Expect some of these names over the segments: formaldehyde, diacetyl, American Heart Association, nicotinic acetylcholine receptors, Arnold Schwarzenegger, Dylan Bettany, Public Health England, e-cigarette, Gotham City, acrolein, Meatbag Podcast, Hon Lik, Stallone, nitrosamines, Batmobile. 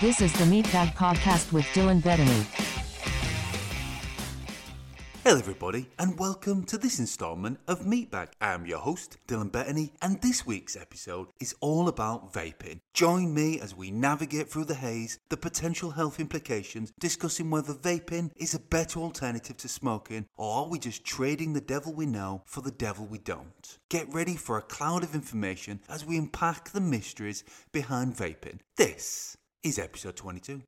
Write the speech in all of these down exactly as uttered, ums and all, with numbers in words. This is the Meatbag Podcast with Dylan Bettany. Hello everybody and welcome to this instalment of Meatbag. I'm your host Dylan Bettany and this week's episode is all about vaping. Join me as we navigate through the haze, the potential health implications, discussing whether vaping is a better alternative to smoking or are we just trading the devil we know for the devil we don't. Get ready for a cloud of information as we unpack the mysteries behind vaping. This is episode twenty-two.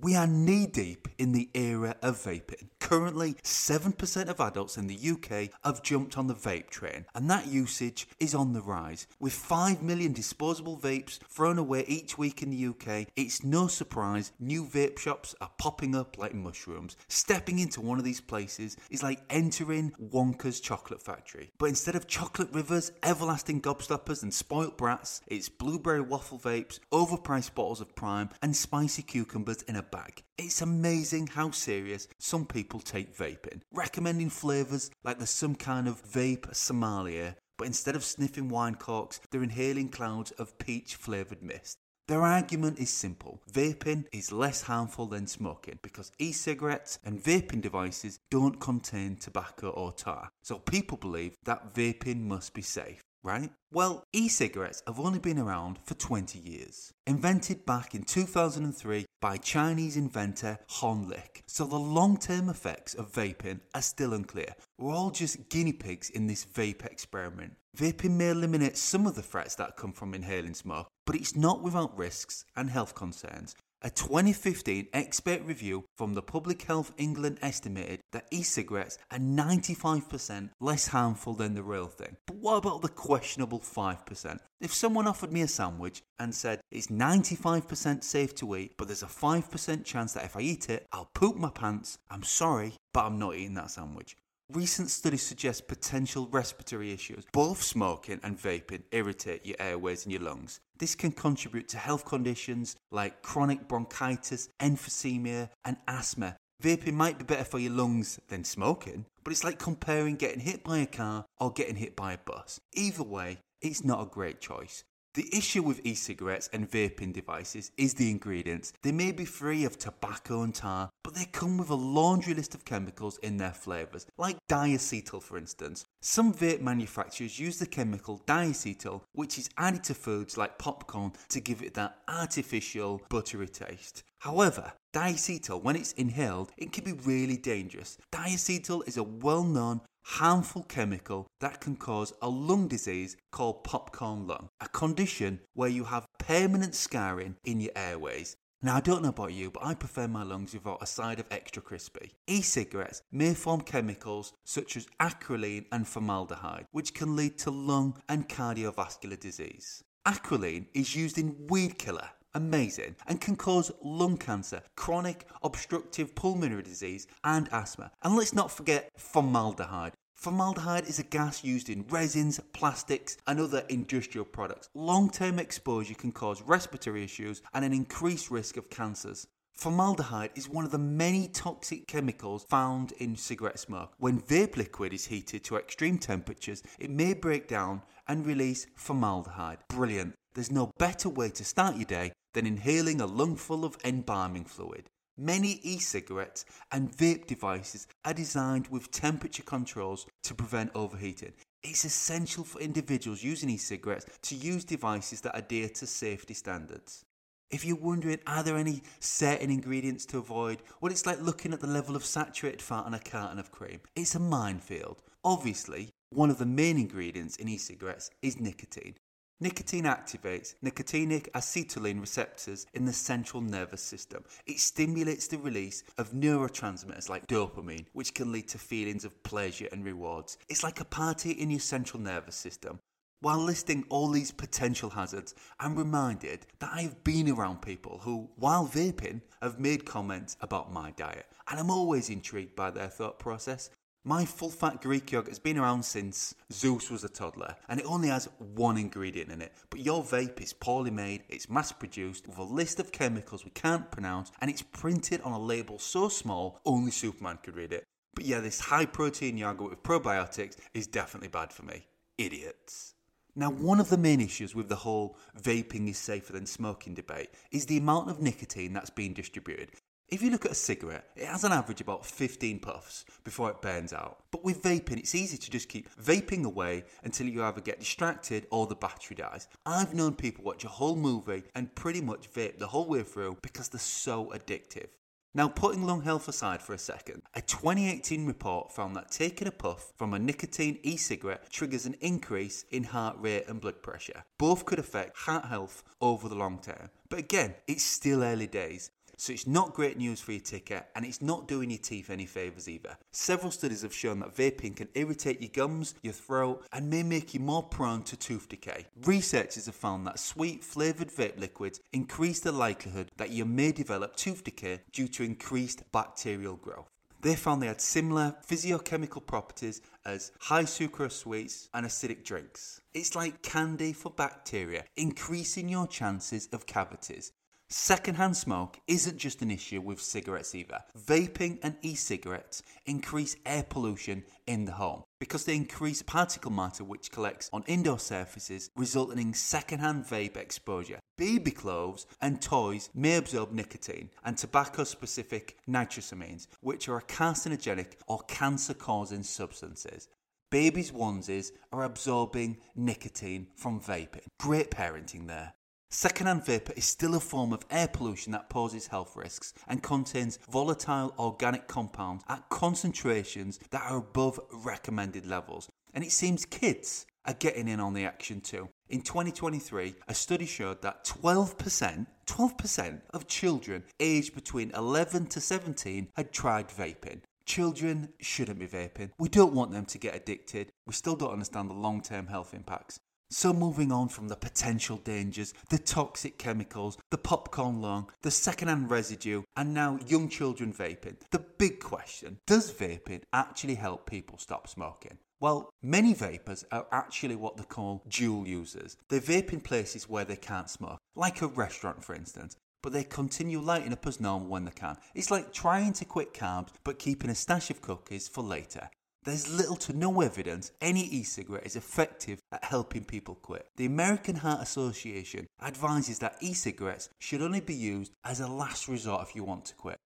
We are knee-deep in the era of vaping. Currently, seven percent of adults in the U K have jumped on the vape train, and that usage is on the rise. With five million disposable vapes thrown away each week in the U K, it's no surprise new vape shops are popping up like mushrooms. Stepping into one of these places is like entering Wonka's chocolate factory. But instead of chocolate rivers, everlasting gobstoppers and spoilt brats, it's blueberry waffle vapes, overpriced bottles of Prime, and spicy cucumbers in a bag. It's amazing how serious some people take vaping, recommending flavours like there's some kind of vape Somalia, but instead of sniffing wine corks, they're inhaling clouds of peach flavoured mist. Their argument is simple. Vaping is less harmful than smoking because e-cigarettes and vaping devices don't contain tobacco or tar, so people believe that vaping must be safe. Right? Well, e-cigarettes have only been around for twenty years. Invented back in two thousand three by Chinese inventor Hon Lik. So the long-term effects of vaping are still unclear. We're all just guinea pigs in this vape experiment. Vaping may eliminate some of the threats that come from inhaling smoke, but it's not without risks and health concerns. A twenty fifteen expert review from the Public Health England estimated that e-cigarettes are ninety-five percent less harmful than the real thing. But what about the questionable five percent? If someone offered me a sandwich and said it's ninety-five percent safe to eat, but there's a five percent chance that if I eat it, I'll poop my pants, I'm sorry, but I'm not eating that sandwich. Recent studies suggest potential respiratory issues. Both smoking and vaping irritate your airways and your lungs. This can contribute to health conditions like chronic bronchitis, emphysema, and asthma. Vaping might be better for your lungs than smoking, but it's like comparing getting hit by a car or getting hit by a bus. Either way, it's not a great choice. The issue with e-cigarettes and vaping devices is the ingredients. They may be free of tobacco and tar, but they come with a laundry list of chemicals in their flavours, like diacetyl for instance. Some vape manufacturers use the chemical diacetyl, which is added to foods like popcorn to give it that artificial, buttery taste. However, diacetyl, when it's inhaled, it can be really dangerous. Diacetyl is a well-known harmful chemical that can cause a lung disease called popcorn lung, a condition where you have permanent scarring in your airways. Now, I don't know about you, but I prefer my lungs without a side of extra crispy. E-cigarettes may form chemicals such as acrolein and formaldehyde, which can lead to lung and cardiovascular disease. Acrolein is used in weed killer. Amazing, and can cause lung cancer, chronic obstructive pulmonary disease and asthma. And let's not forget formaldehyde. Formaldehyde is a gas used in resins, plastics and other industrial products. Long-term exposure can cause respiratory issues and an increased risk of cancers. Formaldehyde is one of the many toxic chemicals found in cigarette smoke. When vape liquid is heated to extreme temperatures, it may break down and release formaldehyde. Brilliant. There's no better way to start your day than inhaling a lungful of embalming fluid. Many e-cigarettes and vape devices are designed with temperature controls to prevent overheating. It's essential for individuals using e-cigarettes to use devices that adhere to safety standards. If you're wondering, are there any certain ingredients to avoid? Well, it's like looking at the level of saturated fat on a carton of cream. It's a minefield. Obviously, one of the main ingredients in e-cigarettes is nicotine. Nicotine activates nicotinic acetylcholine receptors in the central nervous system. It stimulates the release of neurotransmitters like dopamine, which can lead to feelings of pleasure and rewards. It's like a party in your central nervous system. While listing all these potential hazards, I'm reminded that I have been around people who, while vaping, have made comments about my diet, and I'm always intrigued by their thought process. My full-fat Greek yogurt has been around since Zeus was a toddler, and it only has one ingredient in it. But your vape is poorly made, it's mass-produced, with a list of chemicals we can't pronounce, and it's printed on a label so small, only Superman could read it. But yeah, this high-protein yogurt with probiotics is definitely bad for me. Idiots. Now, one of the main issues with the whole vaping is safer than smoking debate is the amount of nicotine that's being distributed. If you look at a cigarette, it has on average about fifteen puffs before it burns out. But with vaping, it's easy to just keep vaping away until you either get distracted or the battery dies. I've known people watch a whole movie and pretty much vape the whole way through because they're so addictive. Now, putting lung health aside for a second, a twenty eighteen report found that taking a puff from a nicotine e-cigarette triggers an increase in heart rate and blood pressure. Both could affect heart health over the long term. But again, it's still early days. So it's not great news for your ticker, and it's not doing your teeth any favours either. Several studies have shown that vaping can irritate your gums, your throat, and may make you more prone to tooth decay. Researchers have found that sweet flavoured vape liquids increase the likelihood that you may develop tooth decay due to increased bacterial growth. They found they had similar physiochemical properties as high sucrose sweets and acidic drinks. It's like candy for bacteria, increasing your chances of cavities. Secondhand smoke isn't just an issue with cigarettes either. Vaping and e-cigarettes increase air pollution in the home because they increase particle matter which collects on indoor surfaces, resulting in secondhand vape exposure. Baby clothes and toys may absorb nicotine and tobacco-specific nitrosamines, which are carcinogenic or cancer-causing substances. Babies' onesies are absorbing nicotine from vaping. Great parenting there. Secondhand vapour is still a form of air pollution that poses health risks and contains volatile organic compounds at concentrations that are above recommended levels. And it seems kids are getting in on the action too. In twenty twenty-three, a study showed that twelve percent, twelve percent of children aged between eleven to seventeen had tried vaping. Children shouldn't be vaping. We don't want them to get addicted. We still don't understand the long-term health impacts. So moving on from the potential dangers, the toxic chemicals, the popcorn lung, the secondhand residue, and now young children vaping. The big question, does vaping actually help people stop smoking? Well, many vapers are actually what they call dual users. They vape in places where they can't smoke, like a restaurant for instance, but they continue lighting up as normal when they can. It's like trying to quit carbs but keeping a stash of cookies for later. There's little to no evidence any e-cigarette is effective at helping people quit. The American Heart Association advises that e-cigarettes should only be used as a last resort if you want to quit.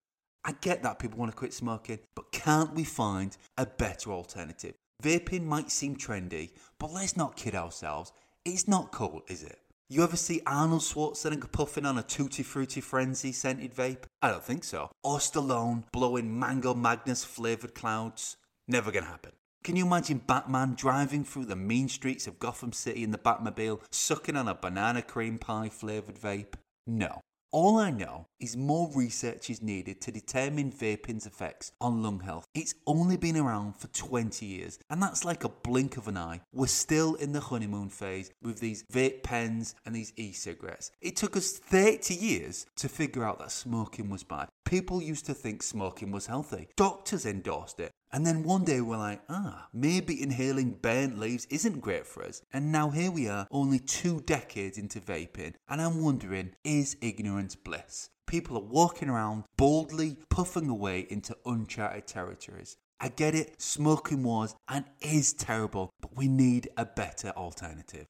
I get that people want to quit smoking, but can't we find a better alternative? Vaping might seem trendy, but let's not kid ourselves. It's not cool, is it? You ever see Arnold Schwarzenegger puffing on a Tutti Frutti Frenzy scented vape? I don't think so. Or Stallone blowing Mango Magnus flavoured clouds? Never gonna happen. Can you imagine Batman driving through the mean streets of Gotham City in the Batmobile, sucking on a banana cream pie flavoured vape? No. All I know is more research is needed to determine vaping's effects on lung health. It's only been around for twenty years, and that's like a blink of an eye. We're still in the honeymoon phase with these vape pens and these e-cigarettes. It took us thirty years to figure out that smoking was bad. People used to think smoking was healthy. Doctors endorsed it. And then one day we're like, ah, maybe inhaling burnt leaves isn't great for us. And now here we are, only two decades into vaping. And I'm wondering, is ignorance bliss? People are walking around boldly puffing away into uncharted territories. I get it, smoking was and is terrible, but we need a better alternative.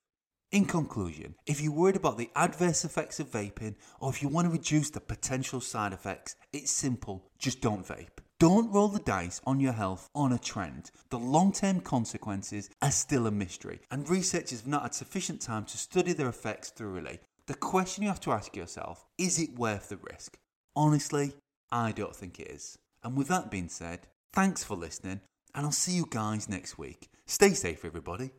In conclusion, if you're worried about the adverse effects of vaping, or if you want to reduce the potential side effects, it's simple, just don't vape. Don't roll the dice on your health on a trend. The long-term consequences are still a mystery, and researchers have not had sufficient time to study their effects thoroughly. The question you have to ask yourself, is it worth the risk? Honestly, I don't think it is. And with that being said, thanks for listening, and I'll see you guys next week. Stay safe, everybody.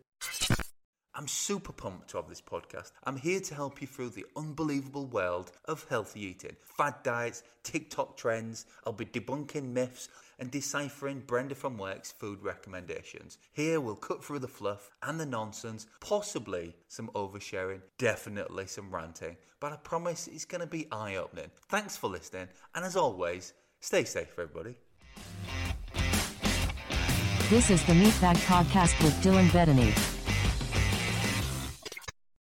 I'm super pumped to have this podcast. I'm here to help you through the unbelievable world of healthy eating, fad diets, TikTok trends. I'll be debunking myths and deciphering Brenda from Work's food recommendations. Here we'll cut through the fluff and the nonsense, possibly some oversharing, definitely some ranting. But I promise it's going to be eye-opening. Thanks for listening. And as always, stay safe, everybody. This is the Meatbag Podcast with Dylan Bettany.